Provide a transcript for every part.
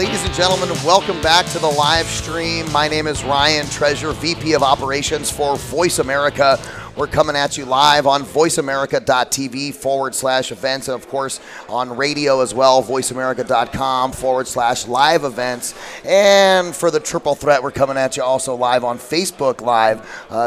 Ladies and gentlemen, welcome back to the live stream. My name is Ryan Treasure, VP of Operations for Voice America. We're coming at you live on voiceamerica.tv/events. And, of course, on radio as well, voiceamerica.com/live events. And for the triple threat, we're coming at you also live on Facebook Live.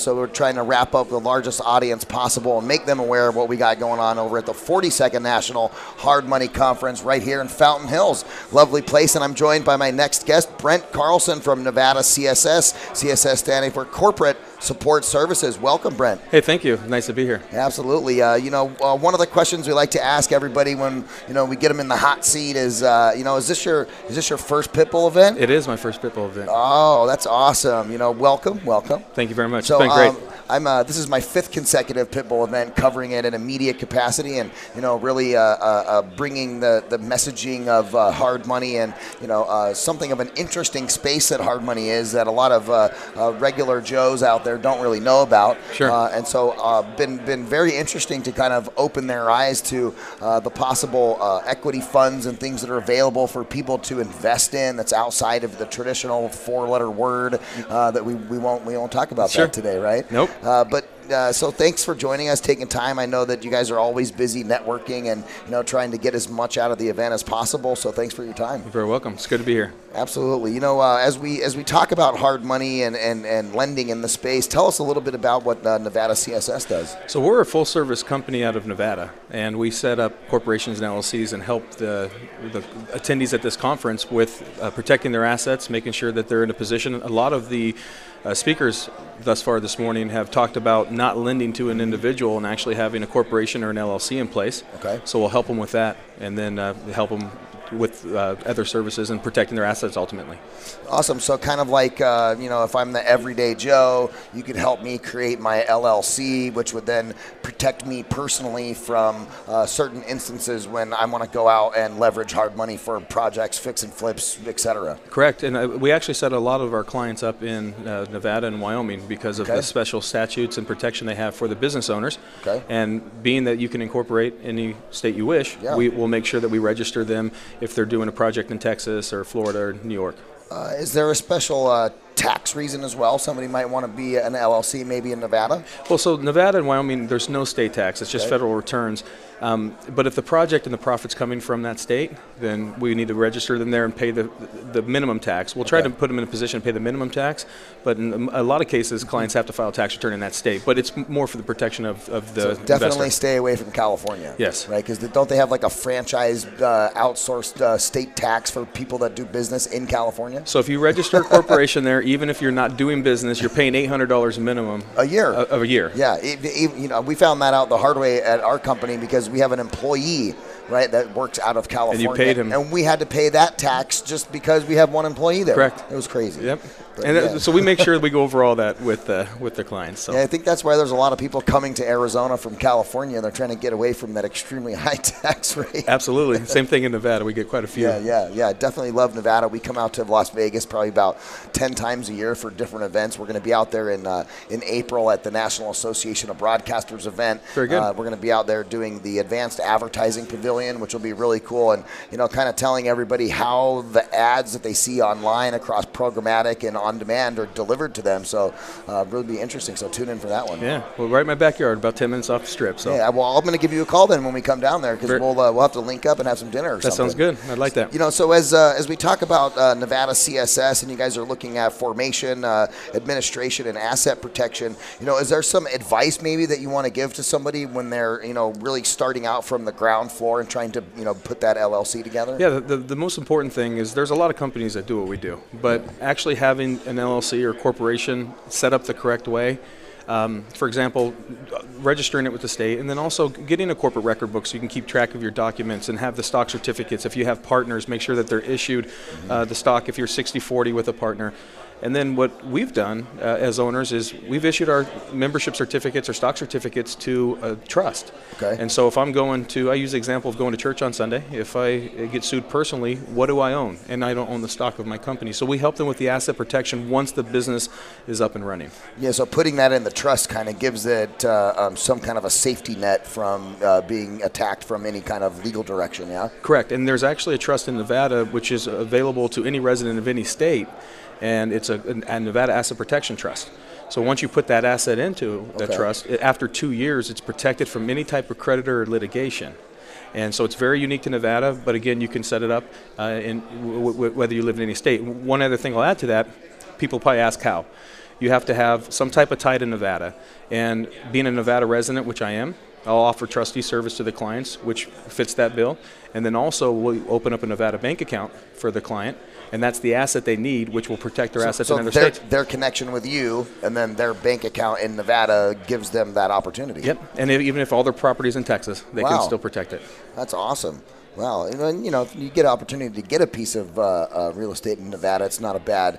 So we're trying to wrap up the largest audience possible and make them aware of what we got going on over at the 42nd National Hard Money Conference right here in Fountain Hills. Lovely place. And I'm joined by my next guest, Brent Carlson from Nevada CSS. CSS standing for Corporate Support Services. Welcome, Brent. Hey, thank you. Nice to be here. Absolutely. One of the questions we like to ask everybody when we get them in the hot seat is, is this your first Pitbull event? It is my first Pitbull event. Oh, that's awesome. Welcome. Thank you very much. So, it's been great. This is my fifth consecutive Pitbull event, covering it in a media capacity, and bringing the messaging of hard money, and something of an interesting space that hard money is that a lot of regular Joes out there don't really know about. Sure. Been very interesting to kind of open their eyes to the possible equity funds and things that are available for people to invest in. That's outside of the traditional four-letter word that we won't talk about. Sure. That today, right? Nope. So thanks for joining us, taking time. I know that you guys are always busy networking and trying to get as much out of the event as possible. So thanks for your time. You're very welcome. It's good to be here. Absolutely. As we talk about hard money and lending in the space, tell us a little bit about what Nevada CSS does. So we're a full service company out of Nevada, and we set up corporations and LLCs and help the attendees at this conference with protecting their assets, making sure that they're in a position. A lot of the speakers thus far this morning have talked about not lending to an individual and actually having a corporation or an LLC in place. Okay. So we'll help them with that, and then help them with other services and protecting their assets ultimately. Awesome. So kind of like, if I'm the everyday Joe, you could help me create my LLC, which would then protect me personally from certain instances when I want to go out and leverage hard money for projects, fix and flips, et cetera. Correct. And we actually set a lot of our clients up in Nevada and Wyoming because of the special statutes and protection they have for the business owners. Okay. And being that you can incorporate any state you wish, we will make sure that we register them if they're doing a project in Texas or Florida or New York. Is there a special tax reason as well? Somebody might want to be an LLC maybe in Nevada? Well, so Nevada and Wyoming, there's no state tax. It's just federal returns. But if the project and the profit's coming from that state, then we need to register them there and pay the minimum tax. We'll try to put them in a position to pay the minimum tax, but in a lot of cases, clients have to file a tax return in that state. But it's more for the protection of the investor. So definitely stay away from California. Yes. Right? Because don't they have like a franchise outsourced state tax for people that do business in California? So if you register a corporation there, even if you're not doing business, you're paying $800 minimum. A year. Of a year. Yeah. We found that out the hard way at our company because we have an employee, right, that works out of California. And you paid him. And we had to pay that tax just because we have one employee there. Correct. It was crazy. Yep. So we make sure that we go over all that with the clients. So. Yeah, I think that's why there's a lot of people coming to Arizona from California. They're trying to get away from that extremely high tax rate. Absolutely. Same thing in Nevada. We get quite a few. Yeah. Definitely love Nevada. We come out to Las Vegas probably about 10 times a year for different events. We're going to be out there in April at the National Association of Broadcasters event. Very good. We're going to be out there doing the Advanced Advertising Pavilion, which will be really cool, and kind of telling everybody how the ads that they see online across programmatic and on demand are delivered to them. So really be interesting. So tune in for that one. Yeah, well, right in my backyard, about 10 minutes off the strip. So yeah, well, I'm going to give you a call then when we come down there because we'll have to link up and have some dinner. That sounds good. I'd like that. So as we talk about Nevada CSS and you guys are looking at formation, administration, and asset protection, is there some advice maybe that you want to give to somebody when they're really starting out from the ground floor and trying to put that LLC together? Yeah, the most important thing is there's a lot of companies that do what we do, but actually having an LLC or corporation set up the correct way. For example, registering it with the state, and then also getting a corporate record book so you can keep track of your documents and have the stock certificates. If you have partners, make sure that they're issued the stock if you're 60-40 with a partner. And then what we've done as owners is we've issued our membership certificates or stock certificates to a trust. Okay. And so if I'm going to, I use the example of going to church on Sunday. If I get sued personally, what do I own? And I don't own the stock of my company. So we help them with the asset protection once the business is up and running. Yeah, so putting that in the trust kind of gives it some kind of a safety net from being attacked from any kind of legal direction, yeah? Correct. And there's actually a trust in Nevada which is available to any resident of any state. And it's a Nevada Asset Protection Trust. So once you put that asset into the trust, after 2 years, it's protected from any type of creditor or litigation. And so it's very unique to Nevada, but again, you can set it up in whether you live in any state. One other thing I'll add to that, people probably ask how. You have to have some type of tie to Nevada. And being a Nevada resident, which I am, I'll offer trustee service to the clients, which fits that bill. And then also we'll open up a Nevada bank account for the client. And that's the asset they need, which will protect their assets in other states. So their connection with you and then their bank account in Nevada gives them that opportunity. Yep. And even if all their property is in Texas, they can still protect it. That's awesome. Wow. And you know, if you get an opportunity to get a piece of real estate in Nevada, it's not a bad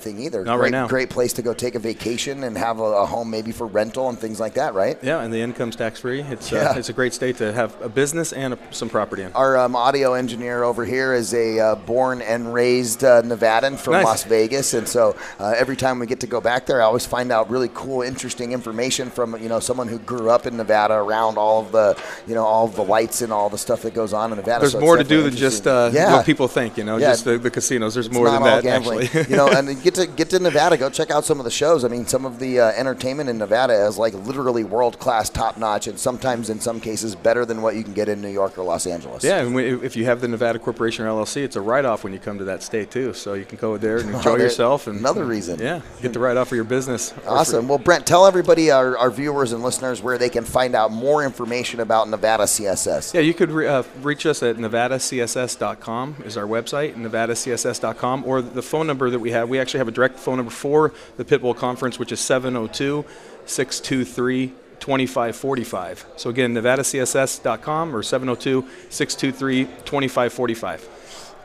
thing either. Not right now. Great place to go take a vacation and have a home maybe for rental and things like that, right? Yeah, and the income's tax-free. It's a great state to have a business and some property in. Our audio engineer over here is a born and raised Nevadan from Las Vegas, and so every time we get to go back there, I always find out really cool, interesting information from, you know, someone who grew up in Nevada around all of the, you know, all of the lights and all the stuff that goes on in Nevada. There's more to do than just what people think, you know, just the casinos. There's more than that, gambling, actually. You know, and get to Nevada, go check out some of the shows. I mean, some of the entertainment in Nevada is like literally world-class, top-notch, and sometimes in some cases better than what you can get in New York or Los Angeles. Yeah, and if you have the Nevada Corporation or LLC, it's a write-off when you come to that state, too. So you can go there and enjoy yourself. And another reason. Yeah, get the write-off for your business. Awesome. Well, Brent, tell everybody, our viewers and listeners, where they can find out more information about Nevada CSS. Yeah, you could reach us at nevadacss.com is our website, nevadacss.com, or the phone number that we have. We actually have a direct phone number for the Pitbull Conference, which is 702-623-2545. So again, nevadacss.com or 702-623-2545.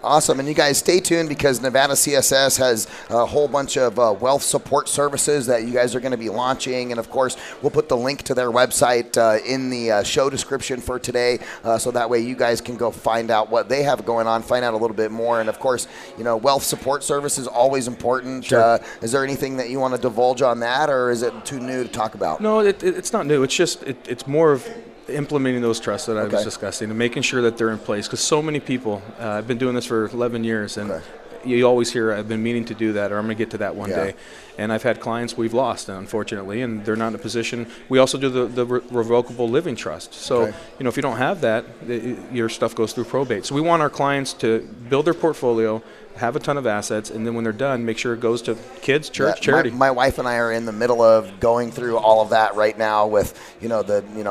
Awesome. And you guys stay tuned because Nevada CSS has a whole bunch of wealth support services that you guys are going to be launching. And, of course, we'll put the link to their website in the show description for today. So that way you guys can go find out what they have going on, find out a little bit more. And, of course, you know, wealth support service is always important. Sure. Is there anything that you want to divulge on that, or is it too new to talk about? No, it's not new. It's just it's more of implementing those trusts that I was discussing and making sure that they're in place, because so many people, I've been doing this for 11 years and you always hear, I've been meaning to do that, or I'm going to get to that one day. And I've had clients we've lost, unfortunately, and they're not in a position. We also do the revocable living trust. So, you know, if you don't have that, your stuff goes through probate. So we want our clients to build their portfolio, have a ton of assets, and then when they're done, make sure it goes to kids, church, charity. My wife and I are in the middle of going through all of that right now with, you know,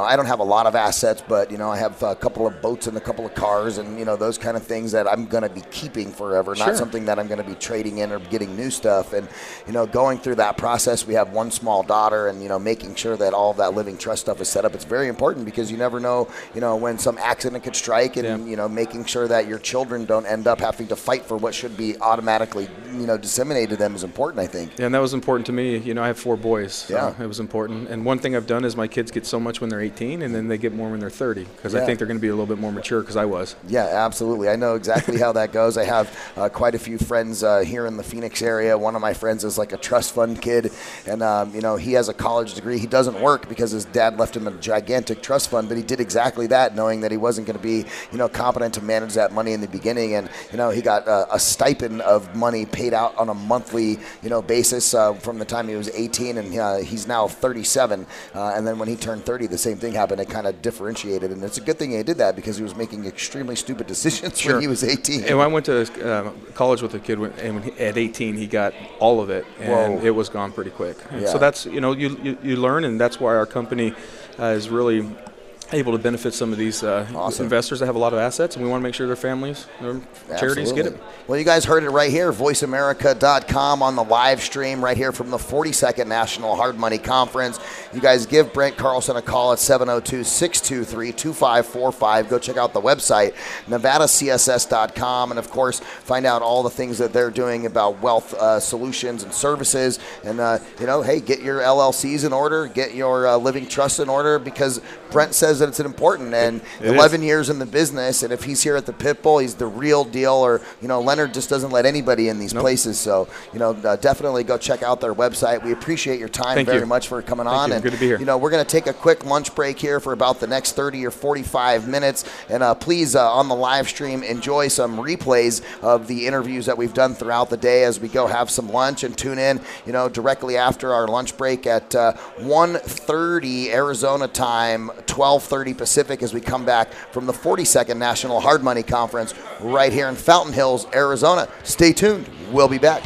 I don't have a lot of assets, but, you know, I have a couple of boats and a couple of cars and, you know, those kind of things that I'm going to be keeping forever, not something that I'm going to be trading in or getting new stuff. And, you know, going through that process, we have one small daughter, and, you know, making sure that all of that living trust stuff is set up. It's very important because you never know, you know, when some accident could strike, and, you know, making sure that your children don't end up having to fight for what should be automatically, you know, disseminated to them is important, I think. Yeah, and that was important to me. You know, I have 4 boys, so it was important. And one thing I've done is my kids get so much when they're 18, and then they get more when they're 30, because I think they're going to be a little bit more mature, because I was. Yeah, absolutely. I know exactly how that goes. I have quite a few friends here in the Phoenix area. One of my friends is like a trust fund kid, and, you know, he has a college degree. He doesn't work because his dad left him a gigantic trust fund, but he did exactly that, knowing that he wasn't going to be, you know, competent to manage that money in the beginning. And, you know, he got a stipend of money paid out on a monthly, you know, basis from the time he was 18, and he's now 37. And then when he turned 30, the same thing happened. It kind of differentiated, and it's a good thing he did that, because he was making extremely stupid decisions when he was 18. And I went to college with a kid, and at 18, he got all of it, and it was gone pretty quick. And so that's, you know, you learn, and that's why our company is really able to benefit some of these investors that have a lot of assets, and we want to make sure their families, their charities get it. Well, you guys heard it right here, voiceamerica.com on the live stream right here from the 42nd National Hard Money Conference. You guys give Brent Carlson a call at 702-623-2545. Go check out the website, nevadacss.com, and, of course, find out all the things that they're doing about wealth solutions and services. And, hey, get your LLCs in order, get your living trusts in order, because Brent says that it's important, and it 11 is. Years in the business, and if he's here at the Pitbull, he's the real deal. Or, Leonard just doesn't let anybody in these places. So, definitely go check out their website. We appreciate your time very much for coming on. And, good to be here. We're going to take a quick lunch break here for about the next 30 or 45 minutes. And please, on the live stream, enjoy some replays of the interviews that we've done throughout the day as we go have some lunch, and tune in, directly after our lunch break at 1:30 Arizona time, 12:30 Pacific, as we come back from the 42nd National Hard Money Conference right here in Fountain Hills, Arizona. Stay tuned. We'll be back.